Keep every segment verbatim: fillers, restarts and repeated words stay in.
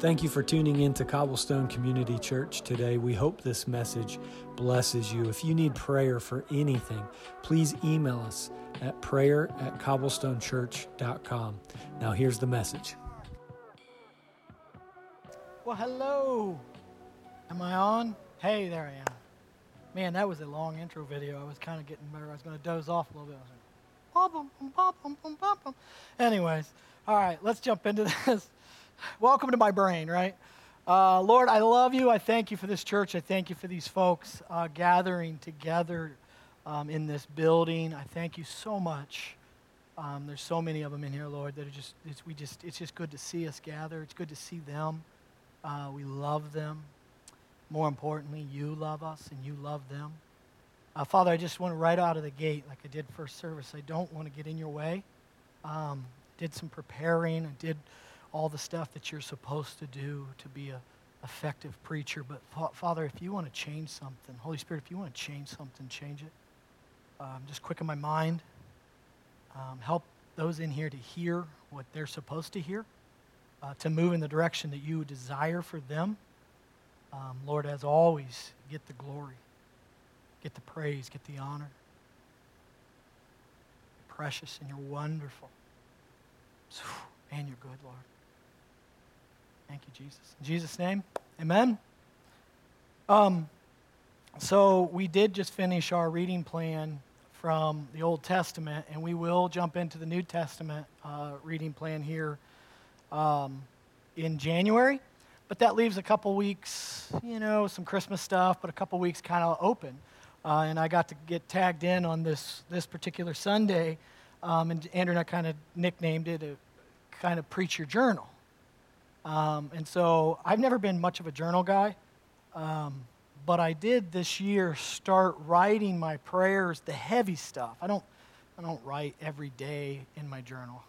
Thank you for tuning in to Cobblestone Community Church today. We hope this message blesses you. If you need prayer for anything, please email us at prayer at cobblestonechurch.com. Now here's the message. Well, hello. Am I on? Hey, there I am. Man, that was a long intro video. I was kind of getting better. I was going to doze off a little bit. I was like, bum, bum, bum, bum, bum. Anyways, all right, let's jump into this. Welcome to my brain, right? Uh, Lord, I love you. I thank you for this church. I thank you for these folks uh, gathering together um, in this building. I thank you so much. Um, there's so many of them in here, Lord, that are just, it's, we just, it's just good to see us gather. It's good to see them. Uh, we love them. More importantly, you love us and you love them. Uh, Father, I just want to right out of the gate like I did first service. I don't want to get in your way. Um, did some preparing. I did all the stuff that you're supposed to do to be an effective preacher. But fa- Father, if you want to change something, Holy Spirit, if you want to change something, change it. Um, just quicken my mind. Um, help those in here to hear what they're supposed to hear, uh, to move in the direction that you desire for them. Um, Lord, as always, get the glory, get the praise, get the honor. You're precious and you're wonderful. And you're good, Lord. Thank you, Jesus. In Jesus' name, amen. Um, so we did just finish our reading plan from the Old Testament, and we will jump into the New Testament uh, reading plan here um, in January. But that leaves a couple weeks, you know, some Christmas stuff, but a couple weeks kind of open. Uh, and I got to get tagged in on this this particular Sunday, um, and Andrew and I kind of nicknamed it a kind of preacher journal. Um, and so I've never been much of a journal guy, um, but I did this year start writing my prayers, the heavy stuff. I don't I don't write every day in my journal,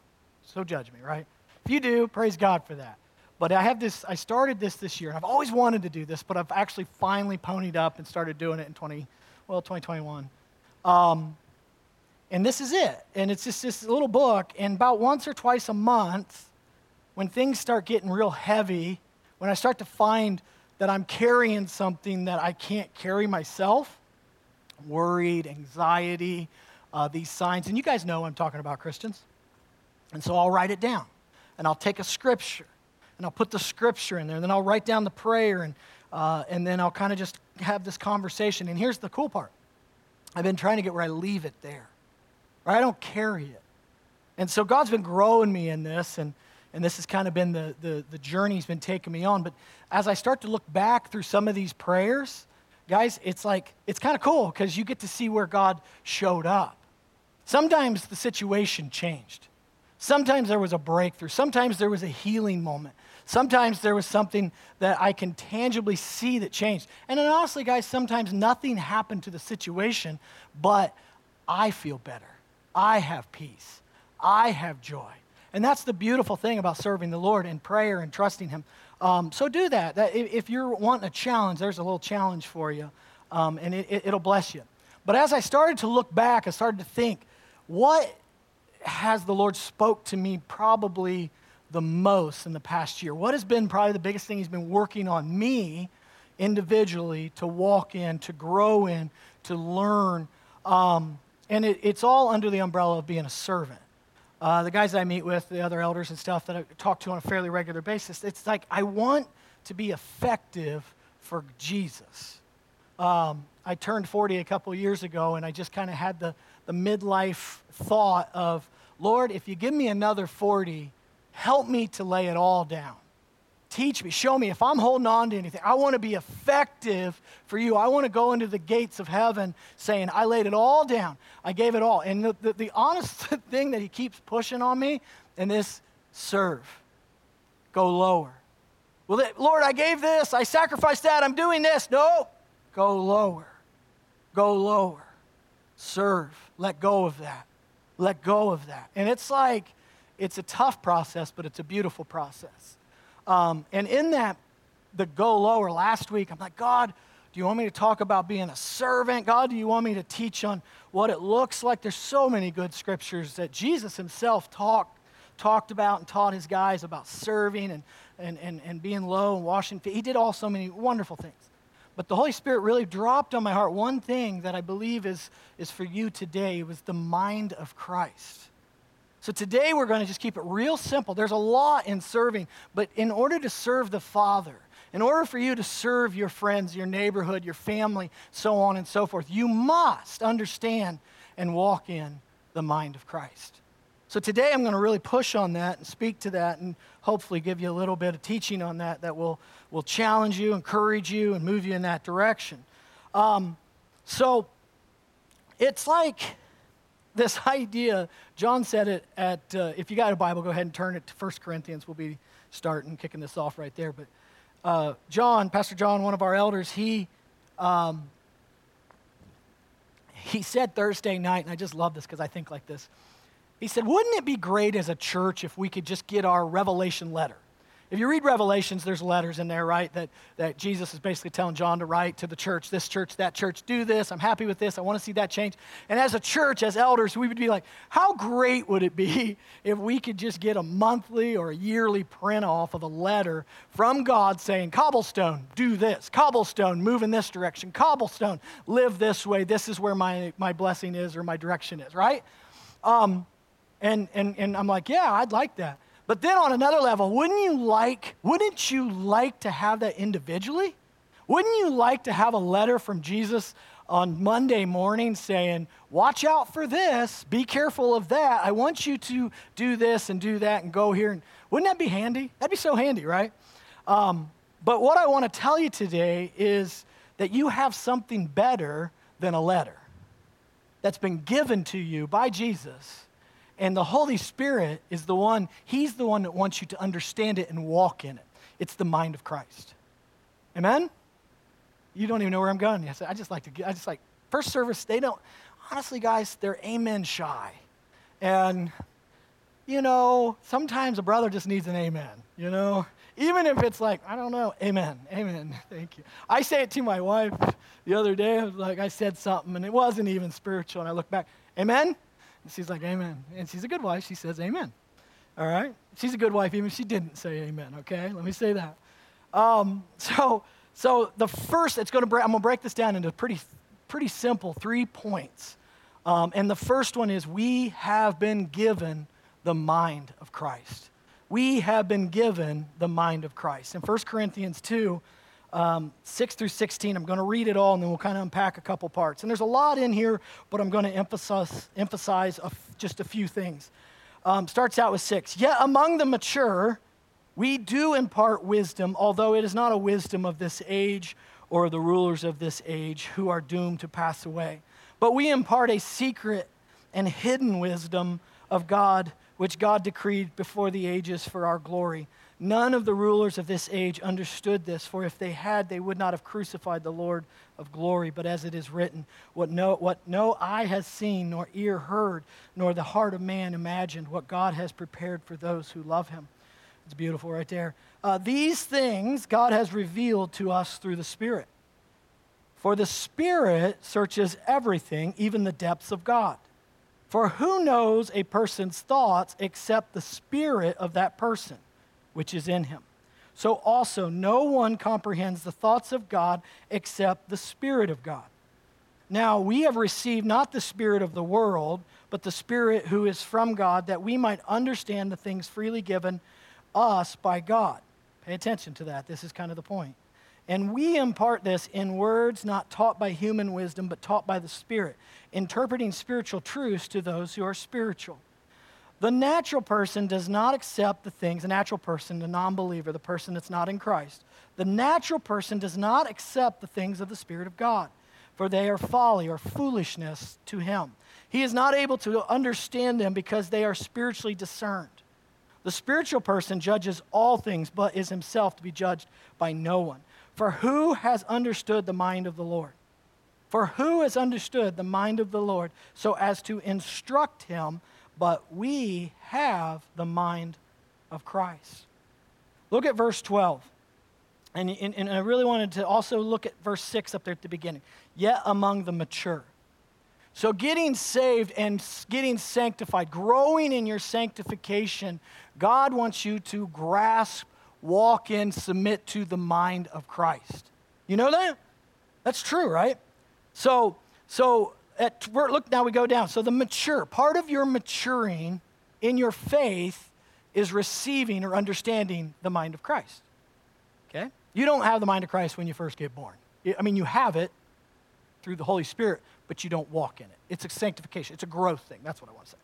so judge me, right? If you do, praise God for that. But I have this, I started this this year, and I've always wanted to do this, but I've actually finally ponied up and started doing it in twenty, well, twenty twenty-one. Um, and this is it. And it's just this little book, and about once or twice a month, when things start getting real heavy, when I start to find that I'm carrying something that I can't carry myself, worried, anxiety, uh, these signs, and you guys know I'm talking about, Christians. And so I'll write it down, and I'll take a scripture, and I'll put the scripture in there, and then I'll write down the prayer, and uh, and then I'll kind of just have this conversation. And here's the cool part. I've been trying to get where I leave it there. Right? I don't carry it. And so God's been growing me in this, and and this has kind of been the, the, the journey he's been taking me on. But as I start to look back through some of these prayers, guys, it's like, it's kind of cool because you get to see where God showed up. Sometimes the situation changed. Sometimes there was a breakthrough. Sometimes there was a healing moment. Sometimes there was something that I can tangibly see that changed. And then honestly, guys, sometimes nothing happened to the situation, but I feel better. I have peace. I have joy. And that's the beautiful thing about serving the Lord in prayer and trusting him. Um, so do that. that. If you're wanting a challenge, there's a little challenge for you, um, and it, it, it'll bless you. But as I started to look back, I started to think, what has the Lord spoke to me probably the most in the past year? What has been probably the biggest thing he's been working on me individually to walk in, to grow in, to learn? Um, and it, it's all under the umbrella of being a servant. Uh, the guys that I meet with, the other elders and stuff that I talk to on a fairly regular basis, it's like I want to be effective for Jesus. Um, I turned forty a couple years ago, and I just kind of had the the midlife thought of, Lord, if you give me another forty, help me to lay it all down. Teach me, show me if I'm holding on to anything. I want to be effective for you. I want to go into the gates of heaven saying, I laid it all down. I gave it all. And the, the, the honest thing that he keeps pushing on me in this, serve, go lower. Well, Lord, I gave this, I sacrificed that, I'm doing this. No, go lower, go lower. Serve. Let go of that. Let go of that. And it's like, it's a tough process, but it's a beautiful process. Um, and in that, the go lower last week, I'm like, God, do you want me to talk about being a servant? God, do you want me to teach on what it looks like? There's so many good scriptures that Jesus himself talked talked about and taught his guys about serving and, and, and, and being low and washing feet. He did all so many wonderful things. But the Holy Spirit really dropped on my heart one thing that I believe is, is for you today. It was the mind of Christ. So today we're going to just keep it real simple. There's a lot in serving, but in order to serve the Father, in order for you to serve your friends, your neighborhood, your family, so on and so forth, you must understand and walk in the mind of Christ. So today I'm going to really push on that and speak to that and hopefully give you a little bit of teaching on that that will, will challenge you, encourage you, and move you in that direction. Um, so it's like this idea, John said it at, uh, if you got a Bible, go ahead and turn it to First Corinthians. We'll be starting, kicking this off right there. But uh, John, Pastor John, one of our elders, he um, he said Thursday night, and I just love this because I think like this. He said, wouldn't it be great as a church if we could just get our Revelation letter? If you read Revelations, there's letters in there, right, that, that Jesus is basically telling John to write to the church, this church, that church, do this, I'm happy with this, I want to see that change. And as a church, as elders, we would be like, how great would it be if we could just get a monthly or a yearly print off of a letter from God saying, Cobblestone, do this. Cobblestone, move in this direction. Cobblestone, live this way. This is where my, my blessing is or my direction is, right? Um, And and and I'm like, yeah, I'd like that. But then on another level, wouldn't you like, wouldn't you like to have that individually? Wouldn't you like to have a letter from Jesus on Monday morning saying, watch out for this, be careful of that. I want you to do this and do that and go here. And wouldn't that be handy? That'd be so handy, right? Um, but what I want to tell you today is that you have something better than a letter that's been given to you by Jesus. And the Holy Spirit is the one, he's the one that wants you to understand it and walk in it. It's the mind of Christ. Amen? You don't even know where I'm going. I said, I just like to, I just like, first service, they don't, honestly, guys, they're amen shy. And, you know, sometimes a brother just needs an amen, you know? Even if it's like, I don't know, amen, amen, thank you. I say it to my wife the other day. I was like, I said something, and it wasn't even spiritual, and I look back, amen? And she's like, amen. And she's a good wife. She says, amen. All right? She's a good wife, even if she didn't say amen, okay? Let me say that. Um, so so the first, it's going to break, I'm going to break this down into pretty pretty simple three points. Um, and the first one is we have been given the mind of Christ. We have been given the mind of Christ. In First Corinthians two, Um, six through sixteen, I'm going to read it all, and then we'll kind of unpack a couple parts. And there's a lot in here, but I'm going to emphasize, emphasize a f- just a few things. Um, starts out with six. Yet among the mature, we do impart wisdom, although it is not a wisdom of this age or the rulers of this age who are doomed to pass away. But we impart a secret and hidden wisdom of God, which God decreed before the ages for our glory. None of the rulers of this age understood this, for if they had, they would not have crucified the Lord of glory. But as it is written, what no, what no eye has seen, nor ear heard, nor the heart of man imagined, what God has prepared for those who love him. It's beautiful right there. Uh, these things God has revealed to us through the Spirit. For the Spirit searches everything, even the depths of God. For who knows a person's thoughts except the spirit of that person, which is in him? So also no one comprehends the thoughts of God except the Spirit of God. Now we have received not the spirit of the world, but the Spirit who is from God, that we might understand the things freely given us by God. Pay attention to that. This is kind of the point. And we impart this in words not taught by human wisdom, but taught by the Spirit, interpreting spiritual truths to those who are spiritual. The natural person does not accept the things, the natural person, the non-believer, the person that's not in Christ. The natural person does not accept the things of the Spirit of God, for they are folly or foolishness to him. He is not able to understand them because they are spiritually discerned. The spiritual person judges all things, but is himself to be judged by no one. For who has understood the mind of the Lord? For who has understood the mind of the Lord so as to instruct him? But we have the mind of Christ. Look at verse twelve. And, and, and I really wanted to also look at verse six up there at the beginning. Yet among the mature. So getting saved and getting sanctified, growing in your sanctification, God wants you to grasp, walk in, submit to the mind of Christ. You know that? That's true, right? So, so at, look, now we go down. So the mature, part of your maturing in your faith is receiving or understanding the mind of Christ, okay? You don't have the mind of Christ when you first get born. I mean, you have it through the Holy Spirit, but you don't walk in it. It's a sanctification. It's a growth thing. That's what I want to say.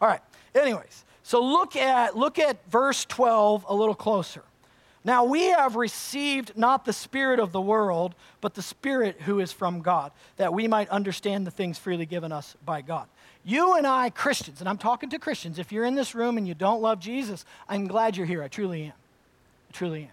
All right. Anyways, so look at look at verse twelve a little closer. Now we have received not the spirit of the world, but the Spirit who is from God, that we might understand the things freely given us by God. You and I, Christians, and I'm talking to Christians, if you're in this room and you don't love Jesus, I'm glad you're here. I truly am. I truly am.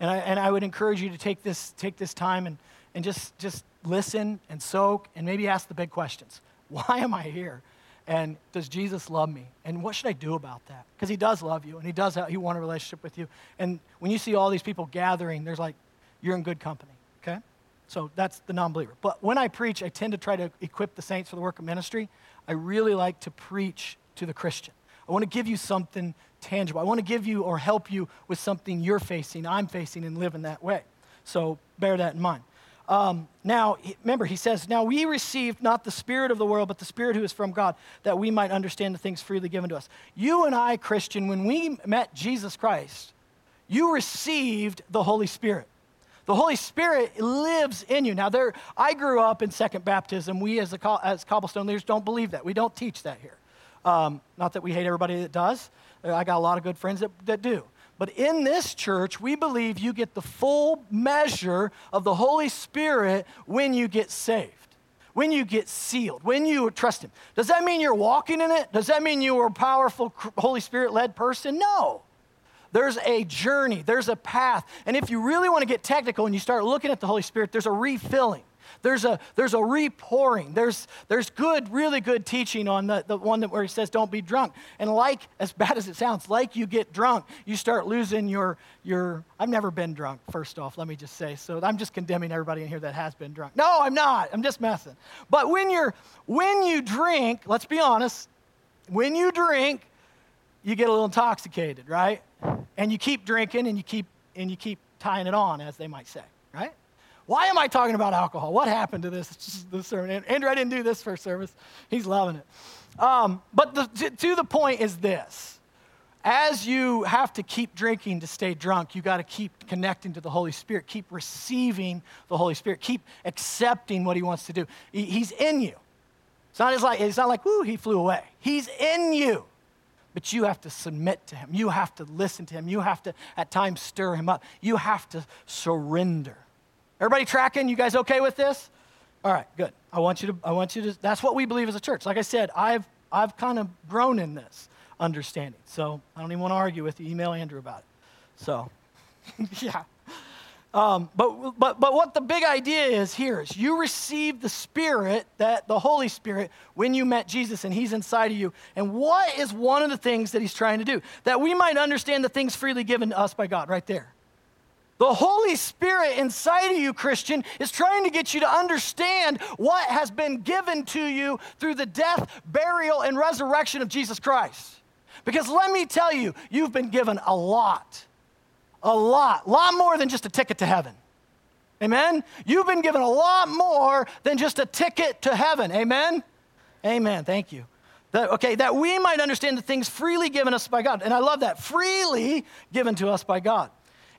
And I, and I would encourage you to take this take this time and, and just, just listen and soak and maybe ask the big questions. Why am I here? And does Jesus love me? And what should I do about that? Because he does love you, and he does he want a relationship with you. And when you see all these people gathering, there's like, you're in good company, okay? So that's the non-believer. But when I preach, I tend to try to equip the saints for the work of ministry. I really like to preach to the Christian. I want to give you something tangible. I want to give you or help you with something you're facing, I'm facing, and live in that way. So bear that in mind. Um, now, remember, he says, now we received not the spirit of the world, but the Spirit who is from God, that we might understand the things freely given to us. You and I, Christian, when we met Jesus Christ, you received the Holy Spirit. The Holy Spirit lives in you. Now, there, I grew up in second baptism. We as, a, as Cobblestone leaders don't believe that. We don't teach that here. Um, not that we hate everybody that does. I got a lot of good friends that, that do. But in this church, we believe you get the full measure of the Holy Spirit when you get saved, when you get sealed, when you trust him. Does that mean you're walking in it? Does that mean you are a powerful Holy Spirit-led person? No. There's a journey. There's a path. And if you really want to get technical and you start looking at the Holy Spirit, there's a refilling. There's a there's a re-pouring. There's there's good, really good teaching on the, the one that where he says don't be drunk. And like, as bad as it sounds, like you get drunk, you start losing your, your I've never been drunk, first off, let me just say. So I'm just condemning everybody in here that has been drunk. No, I'm not. I'm just messing. But when you're when you drink, let's be honest, when you drink, you get a little intoxicated, right? And you keep drinking and you keep and you keep tying it on, as they might say, right? Why am I talking about alcohol? What happened to this, this sermon? Andrew, I didn't do this first service. He's loving it. Um, but the, to, to the point is this. As you have to keep drinking to stay drunk, you got to keep connecting to the Holy Spirit. Keep receiving the Holy Spirit. Keep accepting what he wants to do. He, he's in you. It's not as like, it's not like, woo, he flew away. He's in you. But you have to submit to him. You have to listen to him. You have to, at times, stir him up. You have to surrender. Everybody tracking? You guys okay with this? All right, good. I want you to, I want you to, that's what we believe as a church. Like I said, I've I've kind of grown in this understanding. So I don't even want to argue with you. Email Andrew about it. So, yeah. Um, but, but, but what the big idea is here is you receive the Spirit, that the Holy Spirit, when you met Jesus and he's inside of you. And what is one of the things that he's trying to do? That we might understand the things freely given to us by God, right there. The Holy Spirit inside of you, Christian, is trying to get you to understand what has been given to you through the death, burial, and resurrection of Jesus Christ. Because let me tell you, you've been given a lot, a lot, a lot more than just a ticket to heaven. Amen? You've been given a lot more than just a ticket to heaven. Amen? Amen. Thank you. That, okay, that we might understand the things freely given us by God. And I love that, freely given to us by God.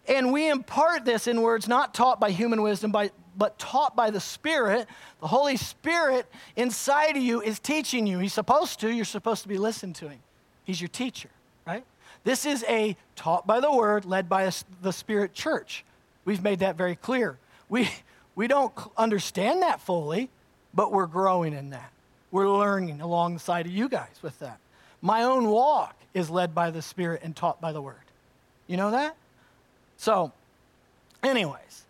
And we impart this in words not taught by human wisdom, by, but taught by the Spirit. The Holy Spirit inside of you is teaching you. He's supposed to. You're supposed to be listening to him. He's your teacher, right? This is a taught by the Word, led by a, the Spirit church. We've made that very clear. We, we don't understand that fully, but we're growing in that. We're learning alongside of you guys with that. My own walk is led by the Spirit and taught by the Word. You know that? So, anyways,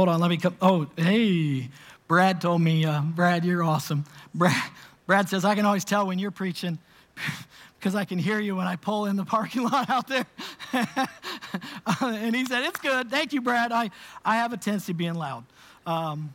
Hold on, let me come. Oh, hey, Brad told me, uh, Brad, you're awesome. Brad, Brad says, I can always tell when you're preaching because I can hear you when I pull in the parking lot out there. And he said, it's good. Thank you, Brad. I, I have a tendency of being loud. Um,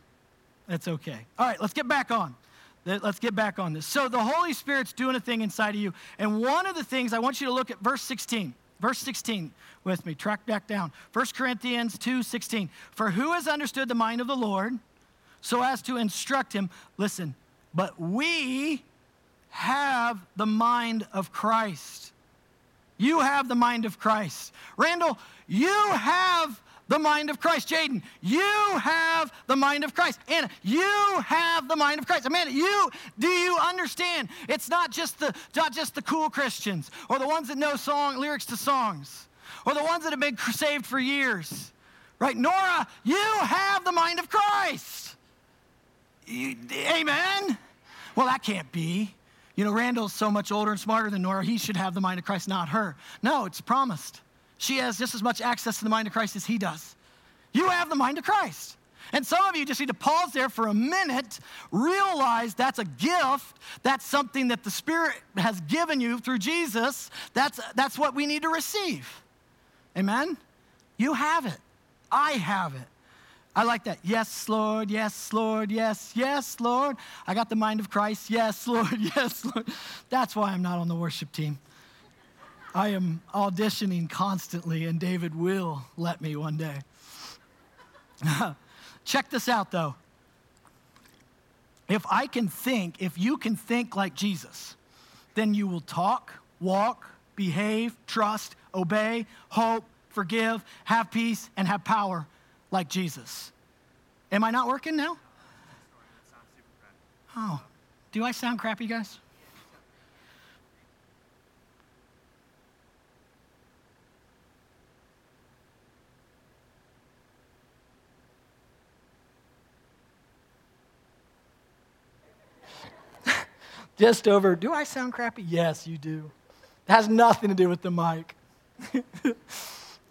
that's okay. All right, let's get back on. Let's get back on this. So the Holy Spirit's doing a thing inside of you. And one of the things, I want you to look at verse sixteen. Verse sixteen with me. Track back down. First Corinthians two sixteen. For who has understood the mind of the Lord so as to instruct him? Listen, but we have the mind of Christ. You have the mind of Christ. Randall, you have the mind of Christ. Jaden, you have the mind of Christ. Anna, you have the mind of Christ. Amanda, you, do you understand? It's not just the not just the cool Christians or the ones that know song lyrics to songs or the ones that have been saved for years, right? Nora, you have the mind of Christ. You, amen? Well, that can't be. You know, Randall's so much older and smarter than Nora. He should have the mind of Christ, not her. No, it's promised. She has just as much access to the mind of Christ as he does. You have the mind of Christ. And some of you just need to pause there for a minute, realize that's a gift. That's something that the Spirit has given you through Jesus. That's, that's what we need to receive. Amen? You have it. I have it. I like that. Yes, Lord. Yes, Lord. Yes, yes, Lord. I got the mind of Christ. Yes, Lord. Yes, Lord. That's why I'm not on the worship team. I am auditioning constantly, and David will let me one day. Check this out, though. If I can think, if you can think like Jesus, then you will talk, walk, behave, trust, obey, hope, forgive, have peace, and have power like Jesus. Am I not working now? Oh, do I sound crappy, guys? Just over, do I sound crappy? Yes, you do. It has nothing to do with the mic.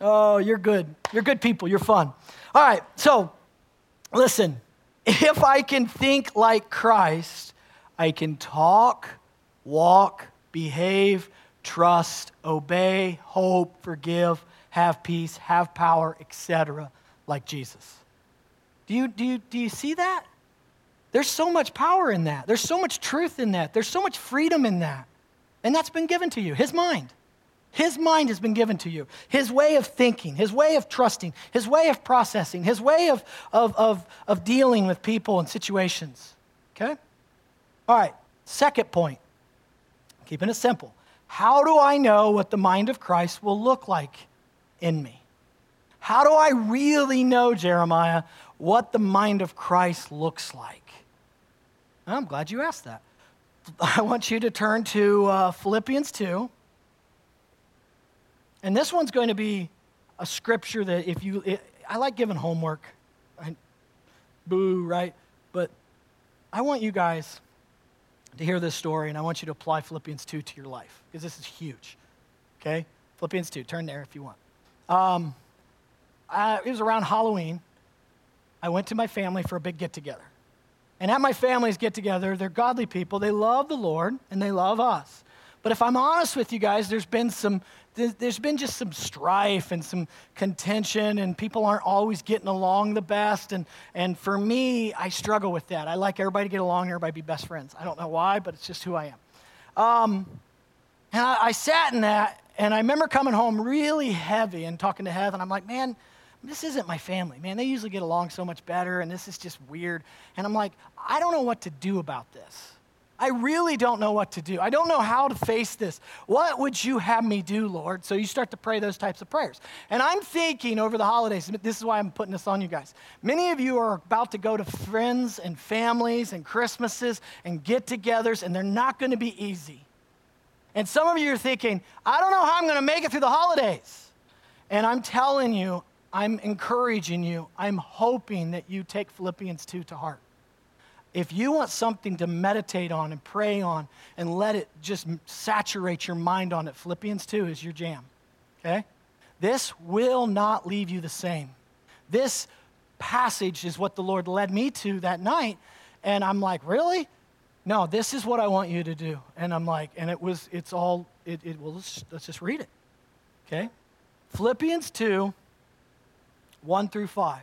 Oh, you're good. You're good people. You're fun. All right, so listen. If I can think like Christ, I can talk, walk, behave, trust, obey, hope, forgive, have peace, have power, et cetera, like Jesus. Do you do you, do you see that? There's so much power in that. There's so much truth in that. There's so much freedom in that. And that's been given to you, his mind. His mind has been given to you. His way of thinking, his way of trusting, his way of processing, his way of, of, of, of dealing with people and situations. Okay? All right, second point. Keeping it simple. How do I know what the mind of Christ will look like in me? How do I really know, Jeremiah, what the mind of Christ looks like? I'm glad you asked that. I want you to turn to uh, Philippians two. And this one's going to be a scripture that if you, it, I like giving homework. I, boo, right? But I want you guys to hear this story, and I want you to apply Philippians two to your life, because this is huge, okay? Philippians two, turn there if you want. Um, I, it was around Halloween. I went to my family for a big get-together. And at my family's get-together, they're godly people. They love the Lord, and they love us. But if I'm honest with you guys, there's been some, there's been just some strife and some contention, and people aren't always getting along the best. And, and for me, I struggle with that. I like everybody to get along, everybody be best friends. I don't know why, but it's just who I am. Um, and I, I sat in that, and I remember coming home really heavy and talking to Heather, and I'm like, man, this isn't my family, man. They usually get along so much better, and this is just weird. And I'm like, I don't know what to do about this. I really don't know what to do. I don't know how to face this. What would you have me do, Lord? So you start to pray those types of prayers. And I'm thinking over the holidays, this is why I'm putting this on you guys. Many of you are about to go to friends and families and Christmases and get-togethers, and they're not going to be easy. And some of you are thinking, I don't know how I'm going to make it through the holidays. And I'm telling you, I'm encouraging you. I'm hoping that you take Philippians two to heart. If you want something to meditate on and pray on and let it just saturate your mind on it, Philippians two is your jam, okay? This will not leave you the same. This passage is what the Lord led me to that night. And I'm like, really? No, this is what I want you to do. And I'm like, and it was, it's all, it, it well, let's, let's just read it. Okay? Philippians two, one through five.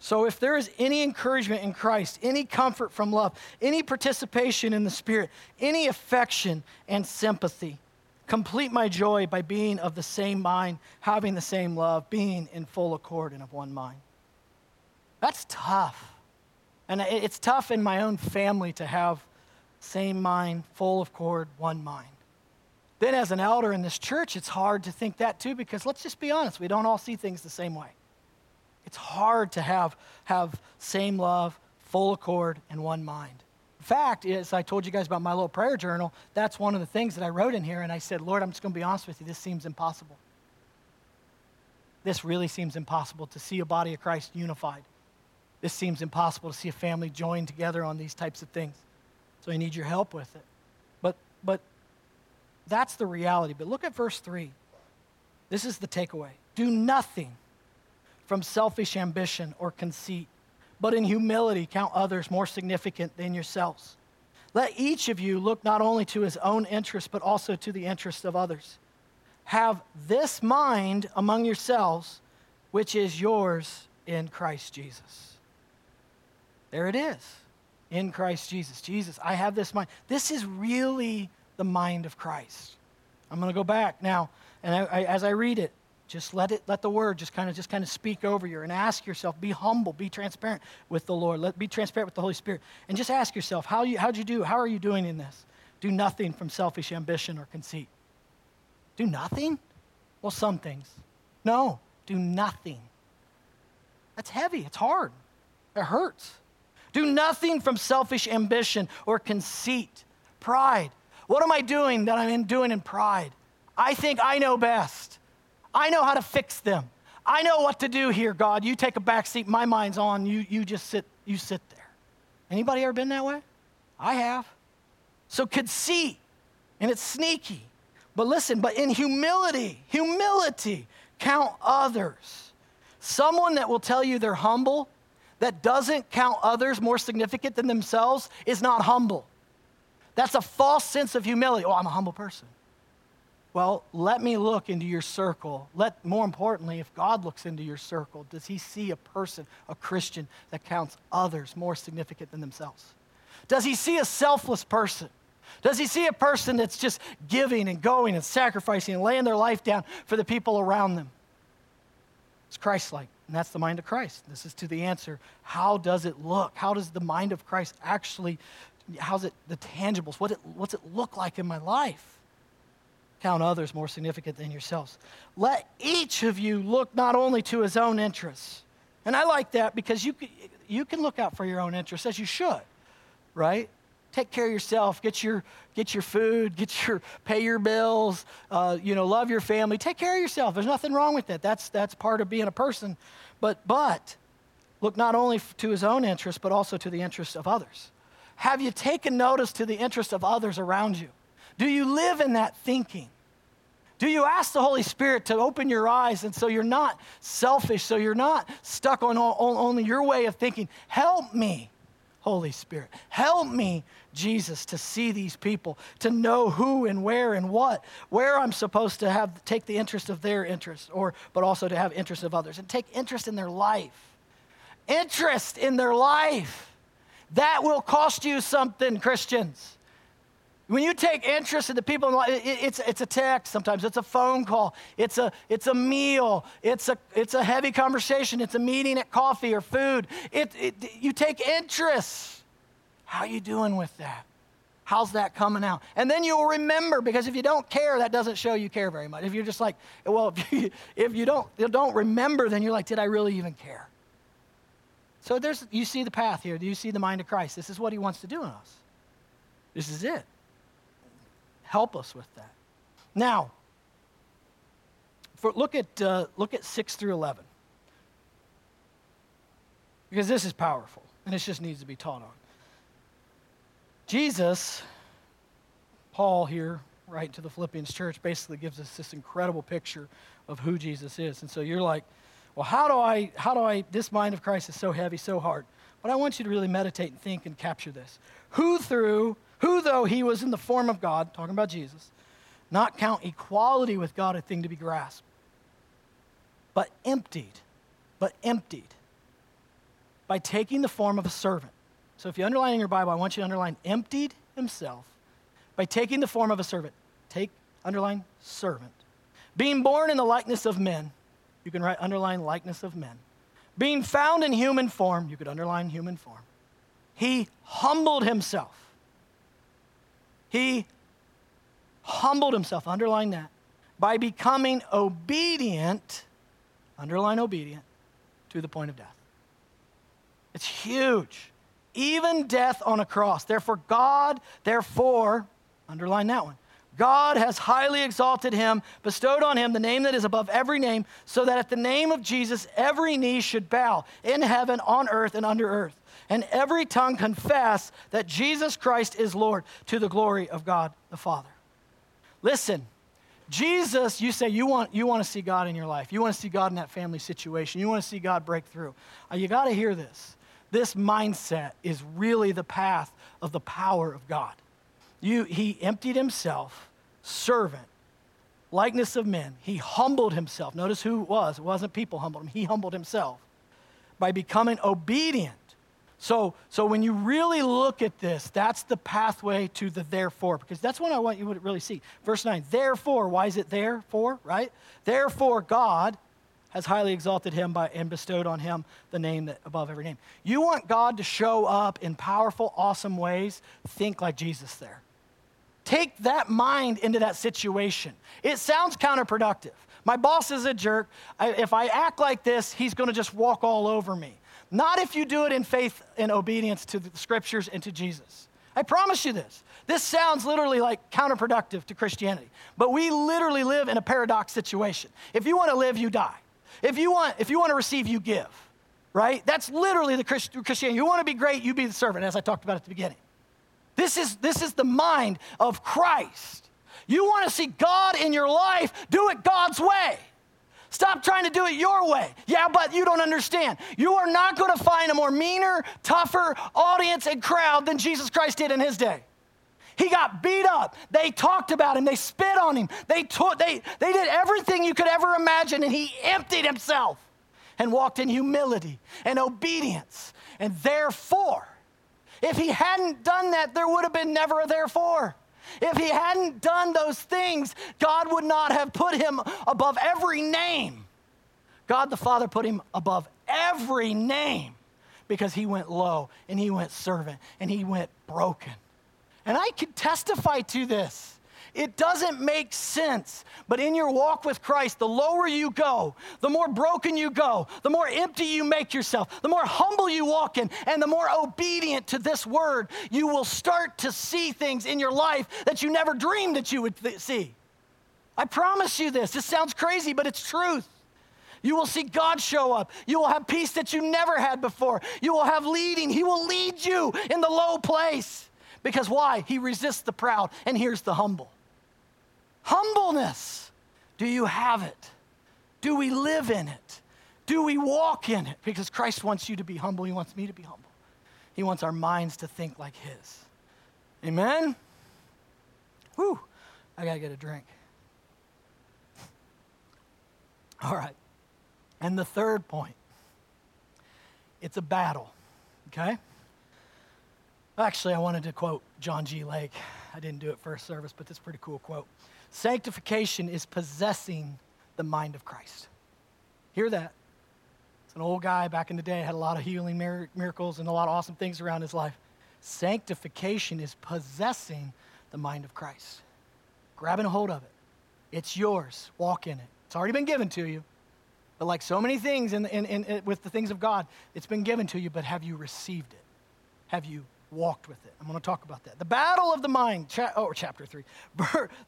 So if there is any encouragement in Christ, any comfort from love, any participation in the Spirit, any affection and sympathy, complete my joy by being of the same mind, having the same love, being in full accord and of one mind. That's tough. And it's tough in my own family to have same mind, full accord, one mind. Then as an elder in this church, it's hard to think that too, because let's just be honest, we don't all see things the same way. It's hard to have, have same love, full accord, and one mind. In fact, as I told you guys about my little prayer journal, that's one of the things that I wrote in here, and I said, Lord, I'm just going to be honest with you, this seems impossible. This really seems impossible to see a body of Christ unified. This seems impossible to see a family joined together on these types of things. So I need your help with it. But, but, that's the reality. But look at verse three. This is the takeaway. Do nothing from selfish ambition or conceit, but in humility count others more significant than yourselves. Let each of you look not only to his own interests, but also to the interests of others. Have this mind among yourselves, which is yours in Christ Jesus. There it is, in Christ Jesus. Jesus, I have this mind. This is really the mind of Christ. I'm going to go back now, and I, I, as I read it, just let it, let the word just kind of, just kind of speak over you, and ask yourself. Be humble. Be transparent with the Lord. Let be transparent with the Holy Spirit, and just ask yourself, how you, how'd you do? How are you doing in this? Do nothing from selfish ambition or conceit. Do nothing? Well, some things. No, do nothing. That's heavy. It's hard. It hurts. Do nothing from selfish ambition or conceit, pride. What am I doing that I'm in doing in pride? I think I know best. I know how to fix them. I know what to do here, God. You take a back seat. My mind's on. You, you just sit, you sit there. Anybody ever been that way? I have. So conceit, and it's sneaky. But listen, but in humility, humility, count others. Someone that will tell you they're humble, that doesn't count others more significant than themselves, is not humble. That's a false sense of humility. Oh, I'm a humble person. Well, let me look into your circle. Let, more importantly, if God looks into your circle, does he see a person, a Christian, that counts others more significant than themselves? Does he see a selfless person? Does he see a person that's just giving and going and sacrificing and laying their life down for the people around them? It's Christ-like, and that's the mind of Christ. This is to the answer. How does it look? How does the mind of Christ actually How's it, the tangibles? What it, what's it look like in my life? Count others more significant than yourselves. Let each of you look not only to his own interests. And I like that because you can, you can look out for your own interests, as you should, right? Take care of yourself. Get your get your food. Get your pay your bills. Uh, you know, love your family. Take care of yourself. There's nothing wrong with that. That's that's part of being a person. But but look not only to his own interests, but also to the interests of others. Have you taken notice to the interest of others around you? Do you live in that thinking? Do you ask the Holy Spirit to open your eyes, and so you're not selfish, so you're not stuck on only your way of thinking? Help me, Holy Spirit. Help me, Jesus, to see these people, to know who and where and what, where I'm supposed to have take the interest of their interest, or but also to have interest of others, and take interest in their life. Interest in their life. That will cost you something, Christians. When you take interest in the people in life, it's it's a text sometimes, it's a phone call, it's a it's a meal, it's a it's a heavy conversation, it's a meeting at coffee or food. It, it you take interest. How are you doing with that? How's that coming out? And then you'll remember, because if you don't care, that doesn't show you care very much. If you're just like, well, if you, if you don't you don't remember, then you're like, did I really even care? So there's, you see the path here. Do you see the mind of Christ? This is what he wants to do in us. This is it. Help us with that. Now, for, look at uh, look at six through eleven. Because this is powerful, and it just needs to be taught on. Jesus, Paul here, right to the Philippians church, basically gives us this incredible picture of who Jesus is. And so you're like, well, how do I, how do I, this mind of Christ is so heavy, so hard. But I want you to really meditate and think and capture this. Who through, who though he was in the form of God, talking about Jesus, not count equality with God a thing to be grasped, but emptied, but emptied by taking the form of a servant. So if you underline in your Bible, I want you to underline emptied himself by taking the form of a servant. Take, underline, servant. Being born in the likeness of men, you can write underline likeness of men. Being found in human form, you could underline human form. He humbled himself. He humbled himself, underline that, by becoming obedient, underline obedient, to the point of death. It's huge. Even death on a cross. Therefore, God, therefore, underline that one. God has highly exalted him, bestowed on him the name that is above every name, so that at the name of Jesus, every knee should bow in heaven, on earth, and under earth, and every tongue confess that Jesus Christ is Lord to the glory of God the Father. Listen, Jesus, you say you want you want to see God in your life. You want to see God in that family situation. You want to see God break through. You got to hear this. This mindset is really the path of the power of God. You, he emptied himself, servant, likeness of men. He humbled himself. Notice who it was. It wasn't people humbled him. He humbled himself by becoming obedient. So, so when you really look at this, that's the pathway to the therefore, because that's what I want you to really see. Verse nine, therefore, why is it therefore, right? Therefore, God has highly exalted him by and bestowed on him the name that above every name. You want God to show up in powerful, awesome ways? Think like Jesus there. Take that mind into that situation. It sounds counterproductive. My boss is a jerk. I, if I act like this, he's going to just walk all over me. Not if you do it in faith and obedience to the scriptures and to Jesus. I promise you this. This sounds literally like counterproductive to Christianity, but we literally live in a paradox situation. If you want to live, you die. If you want, if you want to receive, you give, right? That's literally the Christ, Christianity. You want to be great, you be the servant, as I talked about at the beginning. This is, this is the mind of Christ. You want to see God in your life, do it God's way. Stop trying to do it your way. Yeah, but you don't understand. You are not going to find a more meaner, tougher audience and crowd than Jesus Christ did in his day. He got beat up. They talked about him. They spit on him. They took, they, they did everything you could ever imagine, and he emptied himself and walked in humility and obedience. And therefore, if he hadn't done that, there would have been never a therefore. If he hadn't done those things, God would not have put him above every name. God the Father put him above every name because he went low and he went servant and he went broken. And I can testify to this. It doesn't make sense, but in your walk with Christ, the lower you go, the more broken you go, the more empty you make yourself, the more humble you walk in, and the more obedient to this word, you will start to see things in your life that you never dreamed that you would th- see. I promise you this. This sounds crazy, but it's truth. You will see God show up. You will have peace that you never had before. You will have leading. He will lead you in the low place. Because why? He resists the proud and hears the humble. Humbleness. Do you have it? Do we live in it? Do we walk in it? Because Christ wants you to be humble. He wants me to be humble. He wants our minds to think like his. Amen? Whew. I got to get a drink. All right. And the third point. It's a battle. Okay? Actually, I wanted to quote John G. Lake. I didn't do it first service, but that's a pretty cool quote. Sanctification is possessing the mind of Christ. Hear that? It's an old guy back in the day, had a lot of healing miracles and a lot of awesome things around his life. Sanctification is possessing the mind of Christ. Grabbing a hold of it. It's yours. Walk in it. It's already been given to you. But like so many things in, in, in, with the things of God, it's been given to you, but have you received it? Have you walked with it? I'm going to talk about that. The battle of the mind, cha- oh, chapter three.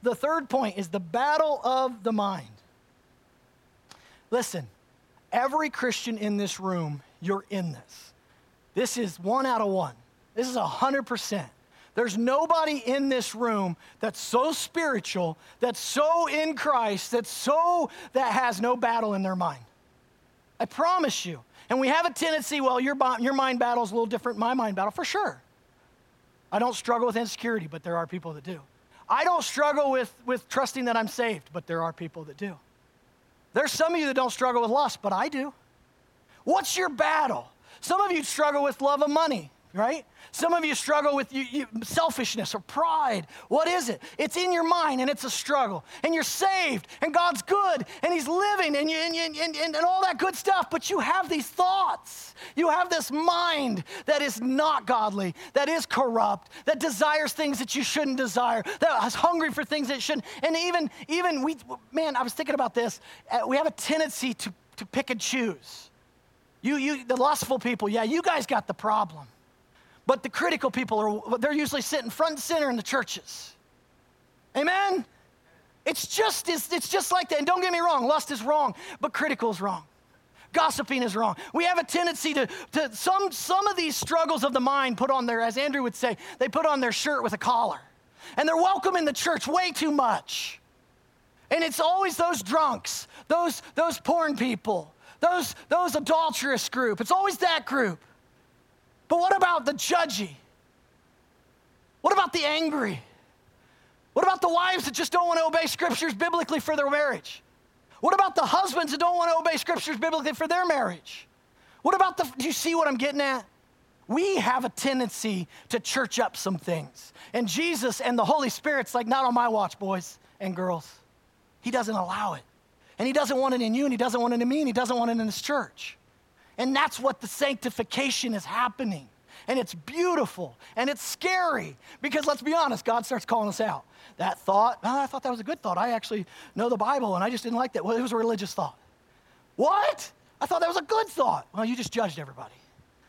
The third point is the battle of the mind. Listen, every Christian in this room, you're in this. This is one out of one. This is one hundred percent. There's nobody in this room that's so spiritual, that's so in Christ, that's so, that has no battle in their mind. I promise you. And we have a tendency, well, your, your mind battle is a little different than my mind battle, for sure. I don't struggle with insecurity, but there are people that do. I don't struggle with, with trusting that I'm saved, but there are people that do. There's some of you that don't struggle with lust, but I do. What's your battle? Some of you struggle with love of money, right? Some of you struggle with you, you, selfishness or pride. What is it? It's in your mind, and it's a struggle. And you're saved, and God's good, and he's living, and, you, and, and, and, and all that good stuff. But you have these thoughts. You have this mind that is not godly, that is corrupt, that desires things that you shouldn't desire, that is hungry for things that it shouldn't. And even, even we, man, I was thinking about this. We have a tendency to, to pick and choose. You, you, the lustful people, yeah, you guys got the problem. But the critical people, are they're usually sitting front and center in the churches. Amen? It's just, it's, it's just like that. And don't get me wrong, lust is wrong, but critical is wrong. Gossiping is wrong. We have a tendency to, to some, some of these struggles of the mind put on their, as Andrew would say, they put on their shirt with a collar. And they're welcome in the church way too much. And it's always those drunks, those, those porn people, those, those adulterous group. It's always that group. But what about the judgy? What about the angry? What about the wives that just don't want to obey scriptures biblically for their marriage? What about the husbands that don't want to obey scriptures biblically for their marriage? What about the, do you see what I'm getting at? We have a tendency to church up some things. And Jesus and the Holy Spirit's like, not on my watch, boys and girls. He doesn't allow it. And he doesn't want it in you, and he doesn't want it in me, and he doesn't want it in his church. And that's what the sanctification is happening. And it's beautiful, and it's scary, because let's be honest, God starts calling us out. That thought, oh, I thought that was a good thought. I actually know the Bible, and I just didn't like that. Well, it was a religious thought. What? I thought that was a good thought. Well, you just judged everybody.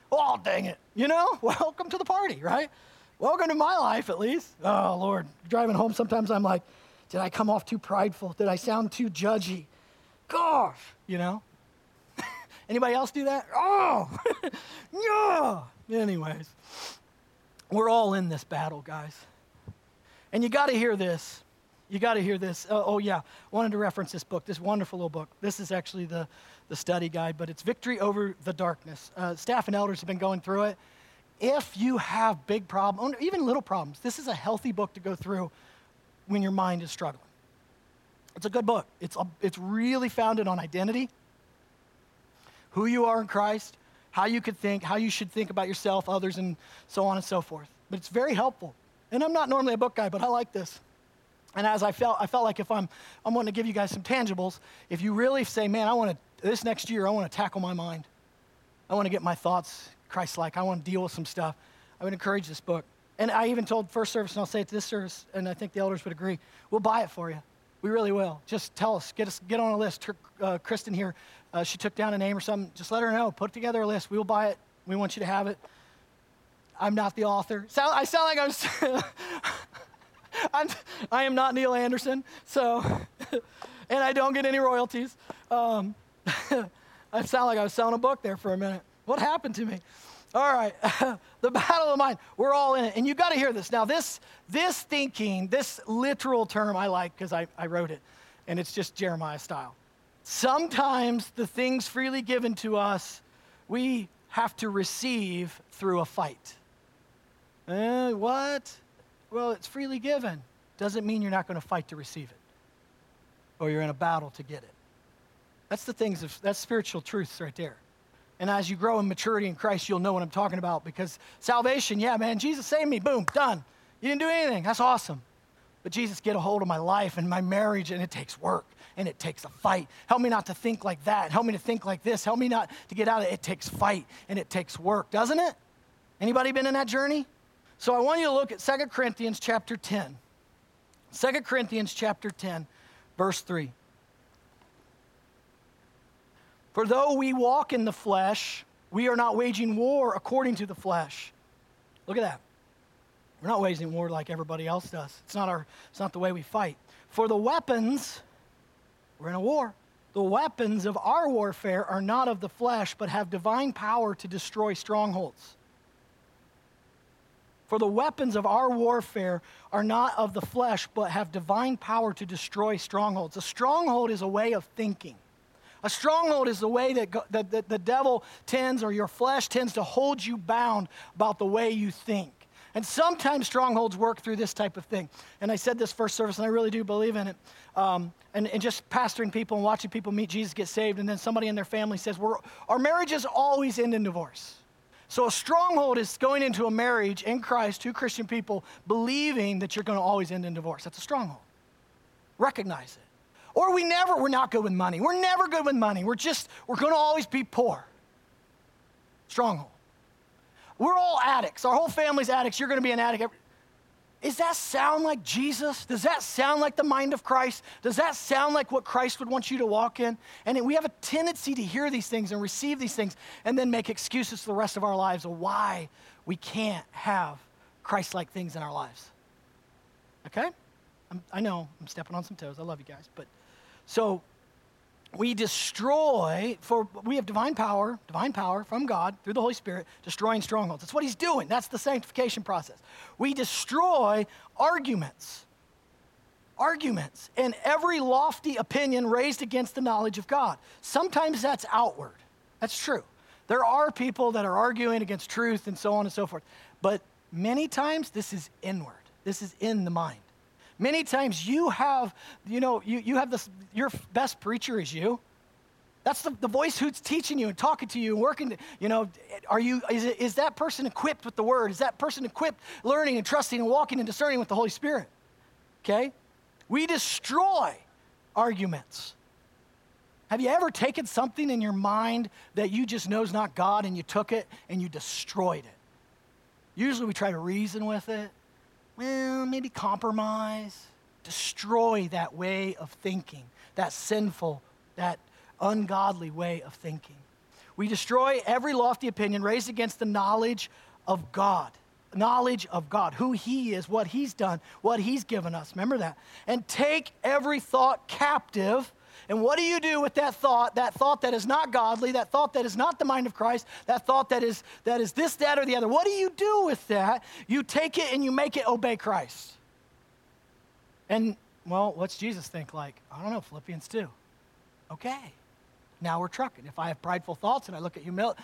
Oh, dang it. You know, welcome to the party, right? Welcome to my life, at least. Oh, Lord, driving home sometimes I'm like, did I come off too prideful? Did I sound too judgy? Gosh, you know? Anybody else do that? Oh, no. Anyways, we're all in this battle, guys. And you got to hear this. You got to hear this. Uh, oh, yeah. Wanted to reference this book, this wonderful little book. This is actually the, the study guide, but it's Victory Over the Darkness. Uh, staff and elders have been going through it. If you have big problems, even little problems, this is a healthy book to go through when your mind is struggling. It's a good book. It's a, it's really founded on identity. Who you are in Christ, how you could think, how you should think about yourself, others, and so on and so forth. But it's very helpful. And I'm not normally a book guy, but I like this. And as I felt, I felt like if I'm, I'm wanting to give you guys some tangibles, if you really say, man, I want to, this next year, I want to tackle my mind. I want to get my thoughts Christ-like. I want to deal with some stuff. I would encourage this book. And I even told first service, and I'll say it to this service, and I think the elders would agree, we'll buy it for you. We really will. Just tell us, get us, get on a list. Her, uh, Kristen here, uh, she took down a name or something. Just let her know. Put together a list. We will buy it. We want you to have it. I'm not the author. Sound, I sound like I'm, I'm. I am not Neil Anderson. So, and I don't get any royalties. Um, I sound like I was selling a book there for a minute. What happened to me? All right, the battle of mind, we're all in it. And you got to hear this. Now, this this thinking, this literal term I like because I, I wrote it, and it's just Jeremiah style. Sometimes the things freely given to us, we have to receive through a fight. Eh, what? Well, it's freely given. Doesn't mean you're not going to fight to receive it or you're in a battle to get it. That's the things, of, that's spiritual truths right there. And as you grow in maturity in Christ, you'll know what I'm talking about because salvation, yeah, man, Jesus saved me. Boom, done. You didn't do anything. That's awesome. But Jesus, get a hold of my life and my marriage, and it takes work, and it takes a fight. Help me not to think like that. Help me to think like this. Help me not to get out of it. It takes fight, and it takes work, doesn't it? Anybody been in that journey? So I want you to look at Second Corinthians chapter ten. Second Corinthians chapter ten, verse three. For though we walk in the flesh, we are not waging war according to the flesh. Look at that. We're not waging war like everybody else does. It's not our, it's not the way we fight. For the weapons, we're in a war. The weapons of our warfare are not of the flesh, but have divine power to destroy strongholds. For the weapons of our warfare are not of the flesh, but have divine power to destroy strongholds. A stronghold is a way of thinking. A stronghold is the way that, go, that, that the devil tends, or your flesh tends, to hold you bound about the way you think. And sometimes strongholds work through this type of thing. And I said this first service, and I really do believe in it. Um, and, and just pastoring people and watching people meet Jesus, get saved, and then somebody in their family says, We're, our marriages always end in divorce. So a stronghold is going into a marriage in Christ, two Christian people, believing that you're going to always end in divorce. That's a stronghold. Recognize it. Or we never, we're not good with money. We're never good with money. We're just, we're going to always be poor. Stronghold. We're all addicts. Our whole family's addicts. You're going to be an addict. Every... Does that sound like Jesus? Does that sound like the mind of Christ? Does that sound like what Christ would want you to walk in? And we have a tendency to hear these things and receive these things and then make excuses for the rest of our lives of why we can't have Christ-like things in our lives. Okay? I'm, I know I'm stepping on some toes. I love you guys. But so we destroy, for we have divine power, divine power from God through the Holy Spirit, destroying strongholds. That's what he's doing. That's the sanctification process. We destroy arguments, arguments, and every lofty opinion raised against the knowledge of God. Sometimes that's outward. That's true. There are people that are arguing against truth and so on and so forth. But many times this is inward. This is in the mind. Many times you have, you know, you, you have this, your best preacher is you. That's the, the voice who's teaching you and talking to you and working, to, you know, are you, is, is that person equipped with the word? Is that person equipped learning and trusting and walking and discerning with the Holy Spirit? Okay? We destroy arguments. Have you ever taken something in your mind that you just know is not God, and you took it and you destroyed it? Usually we try to reason with it. Well, maybe compromise, destroy that way of thinking, that sinful, that ungodly way of thinking. We destroy every lofty opinion raised against the knowledge of God, knowledge of God, who he is, what he's done, what he's given us. Remember that. And take every thought captive. And what do you do with that thought, that thought that is not godly, that thought that is not the mind of Christ, that thought that is that is this, that, or the other? What do you do with that? You take it and you make it obey Christ. And, well, what's Jesus think like? I don't know, Philippians two. Okay, now we're trucking. If I have prideful thoughts and I look at humility,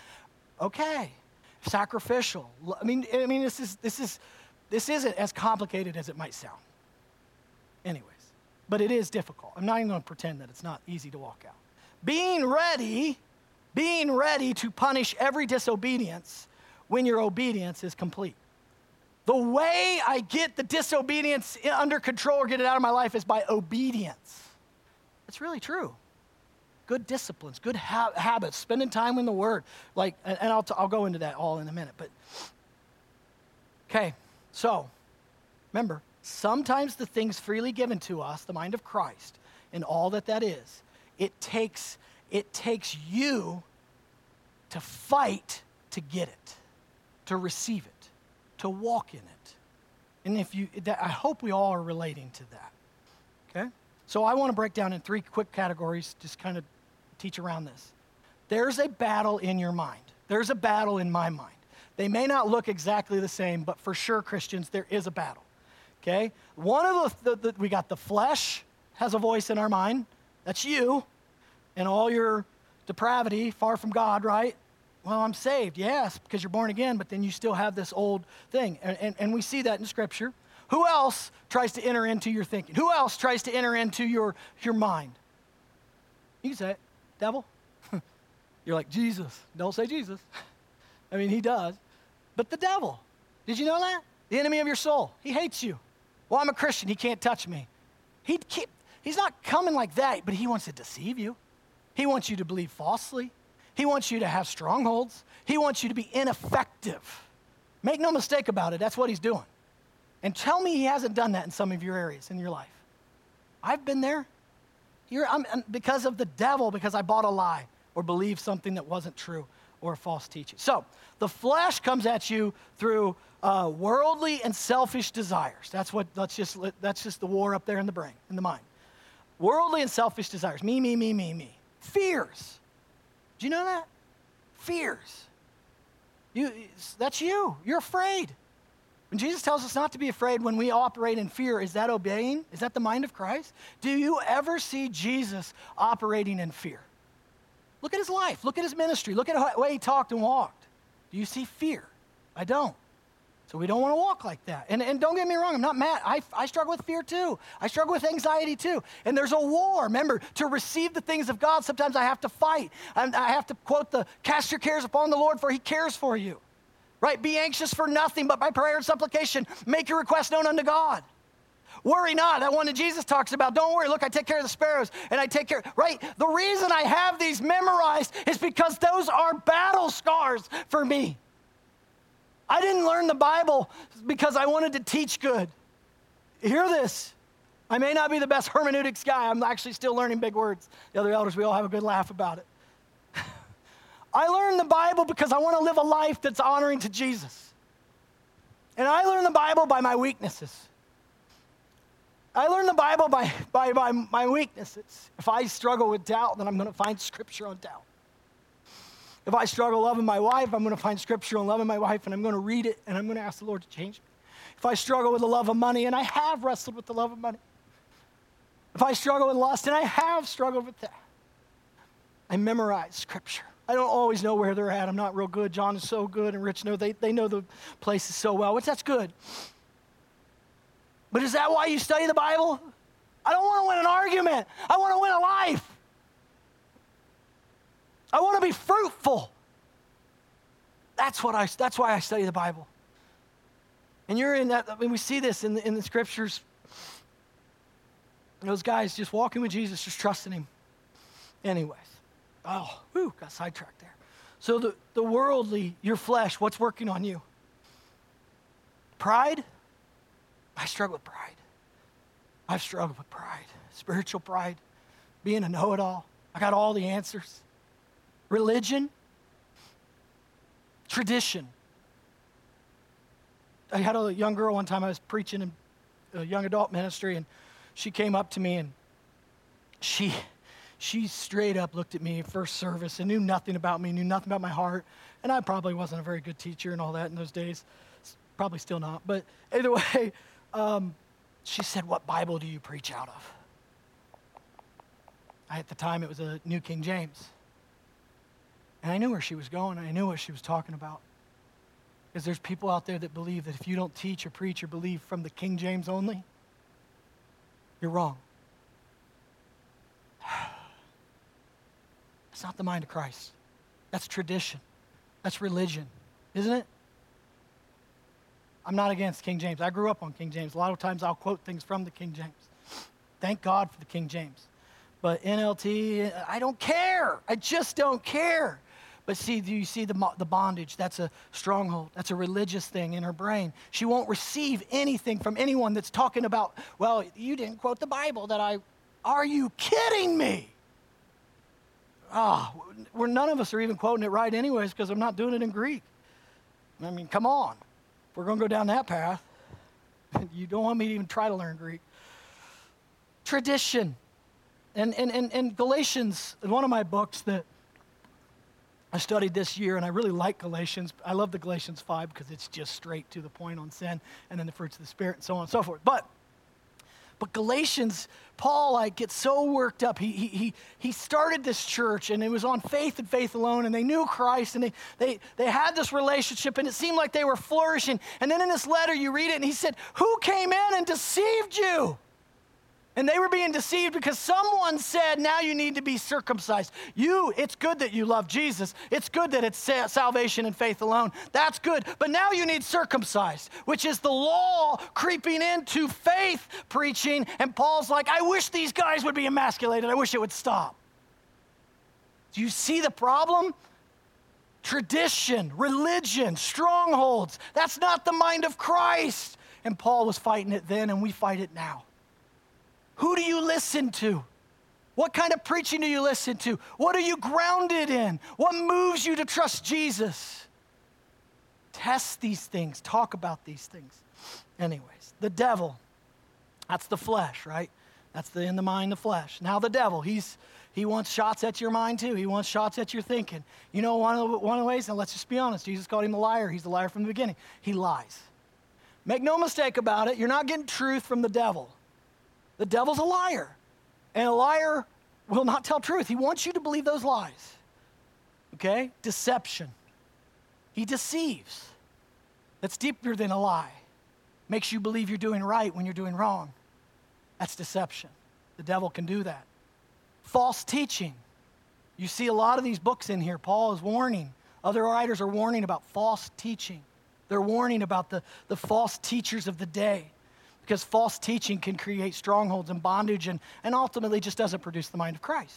okay, sacrificial. I mean, I mean, this is this is this isn't as complicated as it might sound. Anyway. But it is difficult. I'm not even going to pretend that it's not easy to walk out. Being ready, being ready to punish every disobedience when your obedience is complete. The way I get the disobedience under control or get it out of my life is by obedience. It's really true. Good disciplines, good ha- habits, spending time in the Word. Like, and, and I'll t- I'll go into that all in a minute. But okay, so remember. Sometimes the things freely given to us, the mind of Christ, and all that that is, it takes it takes you to fight to get it, to receive it, to walk in it. And if you, that, I hope we all are relating to that. Okay? So I want to break down in three quick categories, just kind of teach around this. There's a battle in your mind. There's a battle in my mind. They may not look exactly the same, but for sure, Christians, there is a battle. Okay, one of the, the, the, we got the flesh has a voice in our mind. That's you and all your depravity, far from God, right? Well, I'm saved, yes, because you're born again, but then you still have this old thing. And, and, and we see that in Scripture. Who else tries to enter into your thinking? Who else tries to enter into your, your mind? You can say it, devil. You're like, Jesus. Don't say Jesus. I mean, he does. But the devil, did you know that? The enemy of your soul, he hates you. Well, I'm a Christian. He can't touch me. He keep, he's not coming like that, but he wants to deceive you. He wants you to believe falsely. He wants you to have strongholds. He wants you to be ineffective. Make no mistake about it. That's what he's doing. And tell me he hasn't done that in some of your areas in your life. I've been there. You're, I'm, I'm, because of the devil, because I bought a lie or believed something that wasn't true or a false teaching. So the flesh comes at you through Uh, worldly and selfish desires. That's what. That's just. That's just the war up there in the brain, in the mind. Worldly and selfish desires. Me, me, me, me, me. Fears. Do you know that? Fears. You. That's you. You're afraid. When Jesus tells us not to be afraid, when we operate in fear, is that obeying? Is that the mind of Christ? Do you ever see Jesus operating in fear? Look at his life. Look at his ministry. Look at the way he talked and walked. Do you see fear? I don't. So we don't want to walk like that. And, and don't get me wrong, I'm not mad. I, I struggle with fear too. I struggle with anxiety too. And there's a war. Remember, to receive the things of God, sometimes I have to fight. I, I have to quote the, cast your cares upon the Lord, for he cares for you. Right? Be anxious for nothing, but by prayer and supplication, make your request known unto God. Worry not. That one that Jesus talks about. Don't worry. Look, I take care of the sparrows and I take care. Right? The reason I have these memorized is because those are battle scars for me. I didn't learn the Bible because I wanted to teach good. Hear this. I may not be the best hermeneutics guy. I'm actually still learning big words. The other elders, we all have a good laugh about it. I learned the Bible because I want to live a life that's honoring to Jesus. And I learned the Bible by my weaknesses. I learned the Bible by, by, by my weaknesses. If I struggle with doubt, then I'm going to find scripture on doubt. If I struggle loving my wife, I'm going to find scripture on loving my wife, and I'm going to read it, and I'm going to ask the Lord to change me. If I struggle with the love of money, and I have wrestled with the love of money. If I struggle with lust, and I have struggled with that. I memorize scripture. I don't always know where they're at. I'm not real good. John is so good, and Rich, no, they, they know the places so well, which that's good. But is that why you study the Bible? I don't want to win an argument. I want to win a life. I want to be fruitful. That's what I. That's why I study the Bible. And you're in that. I mean, we see this in the, in the scriptures. Those guys just walking with Jesus, just trusting him. Anyways, oh, whew, got sidetracked there. So the, the worldly, your flesh, what's working on you? Pride. I struggle with pride. I've struggled with pride, spiritual pride, being a know-it-all. I got all the answers. Religion, tradition. I had a young girl one time, I was preaching in a young adult ministry, and she came up to me, and she she straight up looked at me first service and knew nothing about me, knew nothing about my heart, and I probably wasn't a very good teacher and all that in those days. Probably still not, but either way, um, she said, "What Bible do you preach out of?" I, at the time, it was a New King James. And I knew where she was going. I knew what she was talking about. Because there's people out there that believe that if you don't teach or preach or believe from the King James only, you're wrong. That's not the mind of Christ. That's tradition. That's religion, isn't it? I'm not against King James. I grew up on King James. A lot of times I'll quote things from the King James. Thank God for the King James. But N L T, I don't care. I just don't care. But see, do you see the the bondage? That's a stronghold. That's a religious thing in her brain. She won't receive anything from anyone that's talking about, well, you didn't quote the Bible that I, are you kidding me? Ah, oh, where none of us are even quoting it right anyways because I'm not doing it in Greek. I mean, come on. If we're going to go down that path, you don't want me to even try to learn Greek. Tradition. And, and, and, and Galatians, one of my books that I studied this year, and I really like Galatians. I love the Galatians five because it's just straight to the point on sin and then the fruits of the Spirit and so on and so forth. But but Galatians, Paul, like, gets so worked up. He, he, he, he started this church, and it was on faith and faith alone, and they knew Christ, and they, they, they had this relationship, and it seemed like they were flourishing. And then in this letter, you read it, and he said, "Who came in and deceived you?" And they were being deceived because someone said, now you need to be circumcised. You, it's good that you love Jesus. It's good that it's salvation and faith alone. That's good. But now you need circumcised, which is the law creeping into faith preaching. And Paul's like, I wish these guys would be emasculated. I wish it would stop. Do you see the problem? Tradition, religion, strongholds. That's not the mind of Christ. And Paul was fighting it then, and we fight it now. Who do you listen to? What kind of preaching do you listen to? What are you grounded in? What moves you to trust Jesus? Test these things. Talk about these things. Anyways, the devil, that's the flesh, right? That's the in the mind, the flesh. Now the devil, he's he wants shots at your mind too. He wants shots at your thinking. You know, one of the, one of the ways, and let's just be honest, Jesus called him a liar. He's a liar from the beginning. He lies. Make no mistake about it. You're not getting truth from the devil. The devil's a liar, and a liar will not tell truth. He wants you to believe those lies. okay? Deception. He deceives. That's deeper than a lie. Makes you believe you're doing right when you're doing wrong. That's deception. The devil can do that. False teaching. You see a lot of these books in here. Paul is warning. Other writers are warning about false teaching. They're warning about the, the false teachers of the day, because false teaching can create strongholds and bondage and, and ultimately just doesn't produce the mind of Christ.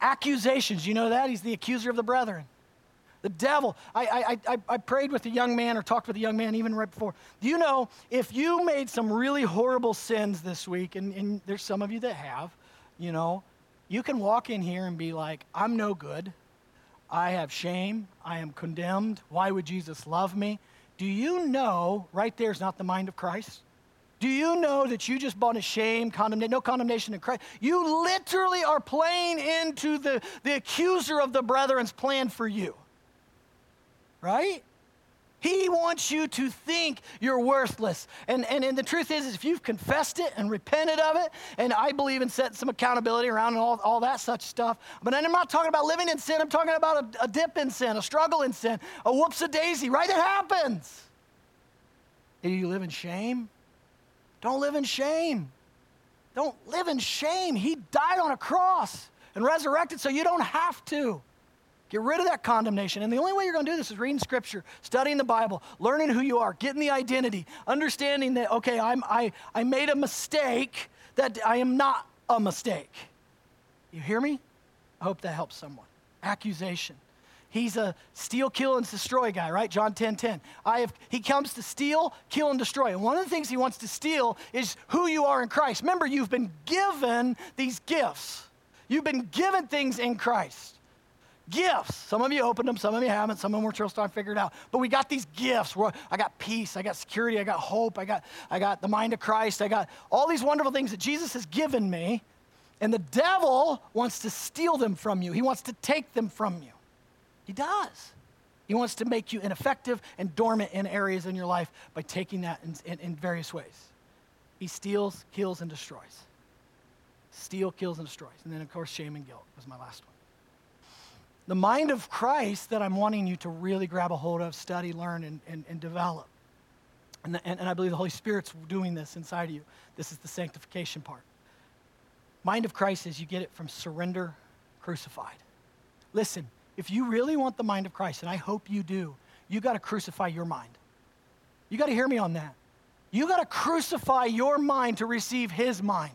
Accusations, you know that? He's the accuser of the brethren. The devil. I, I, I, I prayed with a young man or talked with a young man even right before. Do you know, if you made some really horrible sins this week, and, and there's some of you that have, you know, you can walk in here and be like, I'm no good. I have shame. I am condemned. Why would Jesus love me? Do you know right there is not the mind of Christ? Do you know that you just bought a shame, condemnation, no condemnation in Christ? You literally are playing into the, the accuser of the brethren's plan for you, right? He wants you to think you're worthless. And, and, and the truth is, is, if you've confessed it and repented of it, and I believe in setting some accountability around and all, all that such stuff, but I'm not talking about living in sin. I'm talking about a, a dip in sin, a struggle in sin, a whoops-a-daisy, right? It happens. Do you live in shame? Don't live in shame. Don't live in shame. He died on a cross and resurrected so you don't have to. Get rid of that condemnation. And the only way you're going to do this is reading Scripture, studying the Bible, learning who you are, getting the identity, understanding that, okay, I'm, I, I made a mistake, that I am not a mistake. You hear me? I hope that helps someone. Accusation. He's a steal, kill, and destroy guy, right? John ten ten. I have, he comes to steal, kill, and destroy. And one of the things he wants to steal is who you are in Christ. Remember, you've been given these gifts. You've been given things in Christ. Gifts. Some of you opened them, some of you haven't, some of them we're still trying to figure it out. But we got these gifts. We're, I got peace, I got security, I got hope, I got, I got the mind of Christ, I got all these wonderful things that Jesus has given me. And the devil wants to steal them from you. He wants to take them from you. He does. He wants to make you ineffective and dormant in areas in your life by taking that in, in, in various ways. He steals, kills, and destroys. Steal, kills, and destroys. And then, of course, shame and guilt was my last one. The mind of Christ that I'm wanting you to really grab a hold of, study, learn, and, and, and develop. And, the, and, and I believe the Holy Spirit's doing this inside of you. This is the sanctification part. Mind of Christ is you get it from surrender, crucified. Listen. If you really want the mind of Christ, and I hope you do, you got to crucify your mind. You got to hear me on that. You got to crucify your mind to receive his mind.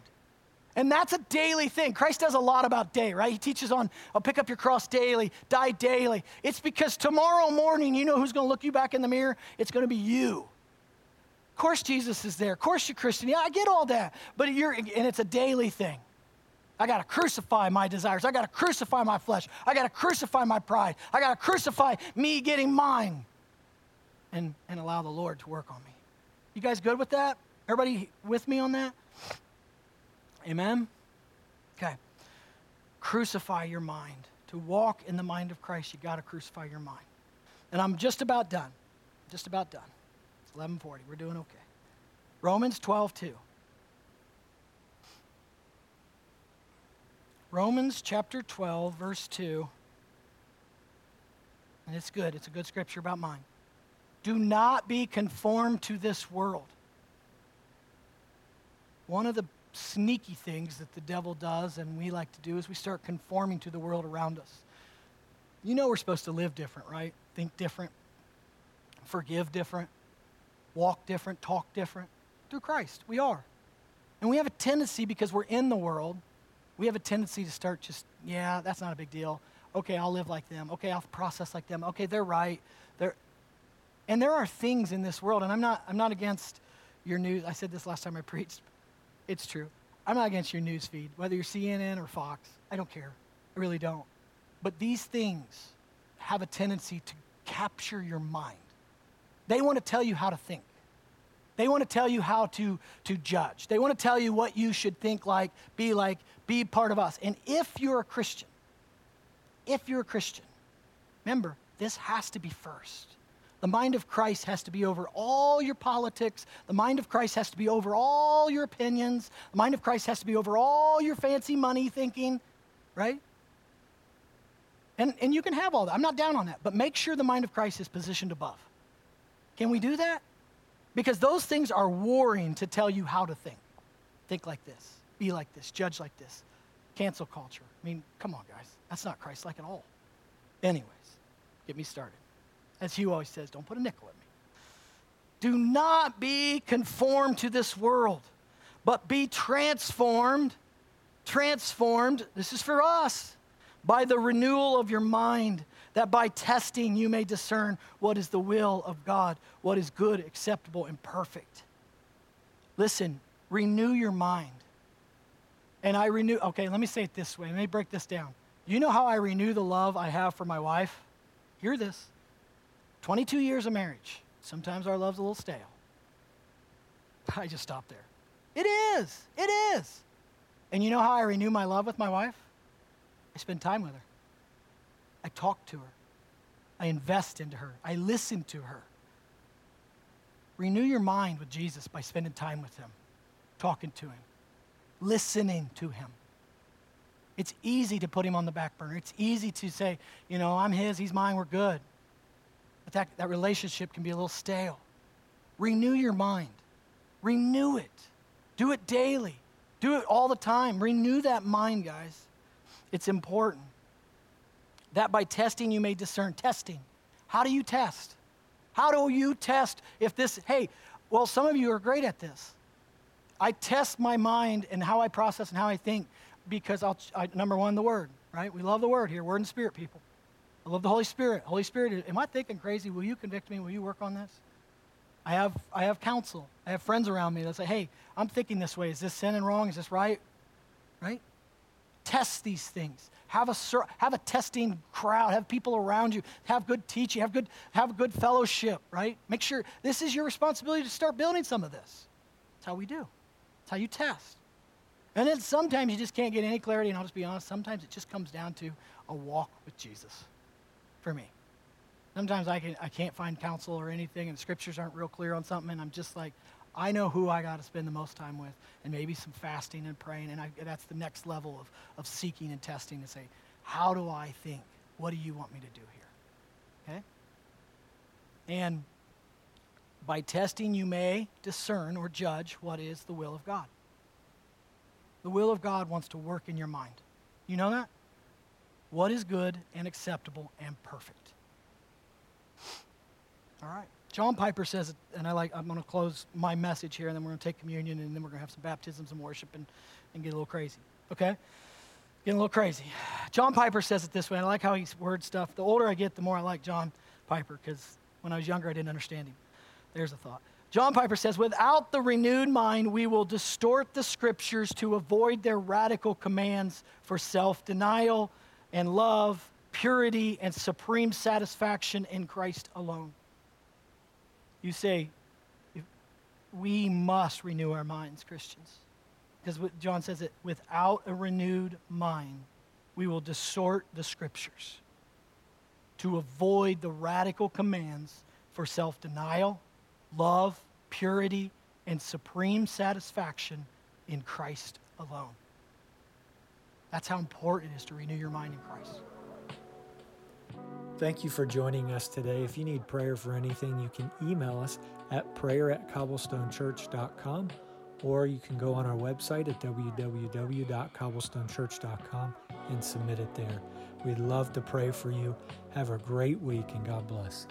And that's a daily thing. Christ does a lot about day, right? He teaches on, oh, pick up your cross daily, die daily. It's because tomorrow morning, you know who's going to look you back in the mirror? It's going to be you. Of course Jesus is there. Of course you're Christian. Yeah, I get all that. But you're, and it's a daily thing. I got to crucify my desires. I got to crucify my flesh. I got to crucify my pride. I got to crucify me getting mine and, and allow the Lord to work on me. You guys good with that? Everybody with me on that? Amen? Okay. Crucify your mind. To walk in the mind of Christ, you got to crucify your mind. And I'm just about done. Just about done. It's eleven forty. We're doing okay. Romans twelve two. Romans chapter twelve, verse two, and it's good. It's a good scripture about mine. Do not be conformed to this world. One of the sneaky things that the devil does and we like to do is we start conforming to the world around us. You know we're supposed to live different, right? Think different, forgive different, walk different, talk different. Through Christ, we are. And we have a tendency, because we're in the world, we have a tendency to start just, yeah, that's not a big deal. Okay, I'll live like them. Okay, I'll process like them. Okay, they're right. They're, and there are things in this world, and I'm not I'm not against your news. I said this last time I preached. It's true. I'm not against your news feed, whether you're C N N or Fox. I don't care. I really don't. But these things have a tendency to capture your mind. They want to tell you how to think. They want to tell you how to, to judge. They want to tell you what you should think like, be like, be part of us. And if you're a Christian, if you're a Christian, remember, this has to be first. The mind of Christ has to be over all your politics. The mind of Christ has to be over all your opinions. The mind of Christ has to be over all your fancy money thinking, right? And, and you can have all that. I'm not down on that. But make sure the mind of Christ is positioned above. Can we do that? Because those things are warring to tell you how to think. Think like this. Be like this. Judge like this. Cancel culture. I mean, come on, guys. That's not Christ-like at all. Anyways, get me started. As Hugh always says, don't put a nickel in me. Do not be conformed to this world, but be transformed, transformed, this is for us, by the renewal of your mind, that by testing you may discern what is the will of God, what is good, acceptable, and perfect. Listen, renew your mind. And I renew, okay, let me say it this way. Let me break this down. You know how I renew the love I have for my wife? Hear this. twenty-two years of marriage. Sometimes our love's a little stale. I just stop there. It is. It is. And you know how I renew my love with my wife? I spend time with her. I talk to her. I invest into her. I listen to her. Renew your mind with Jesus by spending time with him, talking to him, listening to him. It's easy to put him on the back burner. It's easy to say, you know, I'm his, he's mine, we're good. But that, that relationship can be a little stale. Renew your mind. Renew it. Do it daily. Do it all the time. Renew that mind, guys. It's important. That by testing you may discern. Testing. How do you test? How do you test if this, hey, well, some of you are great at this. I test my mind and how I process and how I think because, I'll I, number one, the Word, right? We love the Word here. Word and Spirit, people. I love the Holy Spirit. Holy Spirit, am I thinking crazy? Will you convict me? Will you work on this? I have I have counsel. I have friends around me that say, hey, I'm thinking this way. Is this sin and wrong? Is this right? Right? Test these things. Have a have a testing crowd. Have people around you. Have good teaching. Have good have good fellowship, right? Make sure this is your responsibility to start building some of this. That's how we do. That's how you test. And then sometimes you just can't get any clarity, and I'll just be honest, sometimes it just comes down to a walk with Jesus. For me. Sometimes I, can, I can't find counsel or anything and the scriptures aren't real clear on something and I'm just like, I know who I got to spend the most time with and maybe some fasting and praying and I, that's the next level of, of seeking and testing to say, how do I think? What do you want me to do here? Okay? And by testing you may discern or judge what is the will of God. The will of God wants to work in your mind. You know that? What is good and acceptable and perfect? All right. John Piper says, and I like, I'm going to close my message here, and then we're going to take communion, and then we're going to have some baptisms and worship and, and get a little crazy. Okay? Getting a little crazy. John Piper says it this way, and I like how he words stuff. The older I get, the more I like John Piper, because when I was younger, I didn't understand him. There's a thought. John Piper says, without the renewed mind, we will distort the scriptures to avoid their radical commands for self-denial, and love, purity, and supreme satisfaction in Christ alone. You say, we must renew our minds, Christians. Because John says it, without a renewed mind, we will distort the scriptures to avoid the radical commands for self-denial, love, purity, and supreme satisfaction in Christ alone. That's how important it is to renew your mind in Christ. Thank you for joining us today. If you need prayer for anything, you can email us at prayer at cobblestone church dot com, or you can go on our website at w w w dot cobblestone church dot com and submit it there. We'd love to pray for you. Have a great week, and God bless.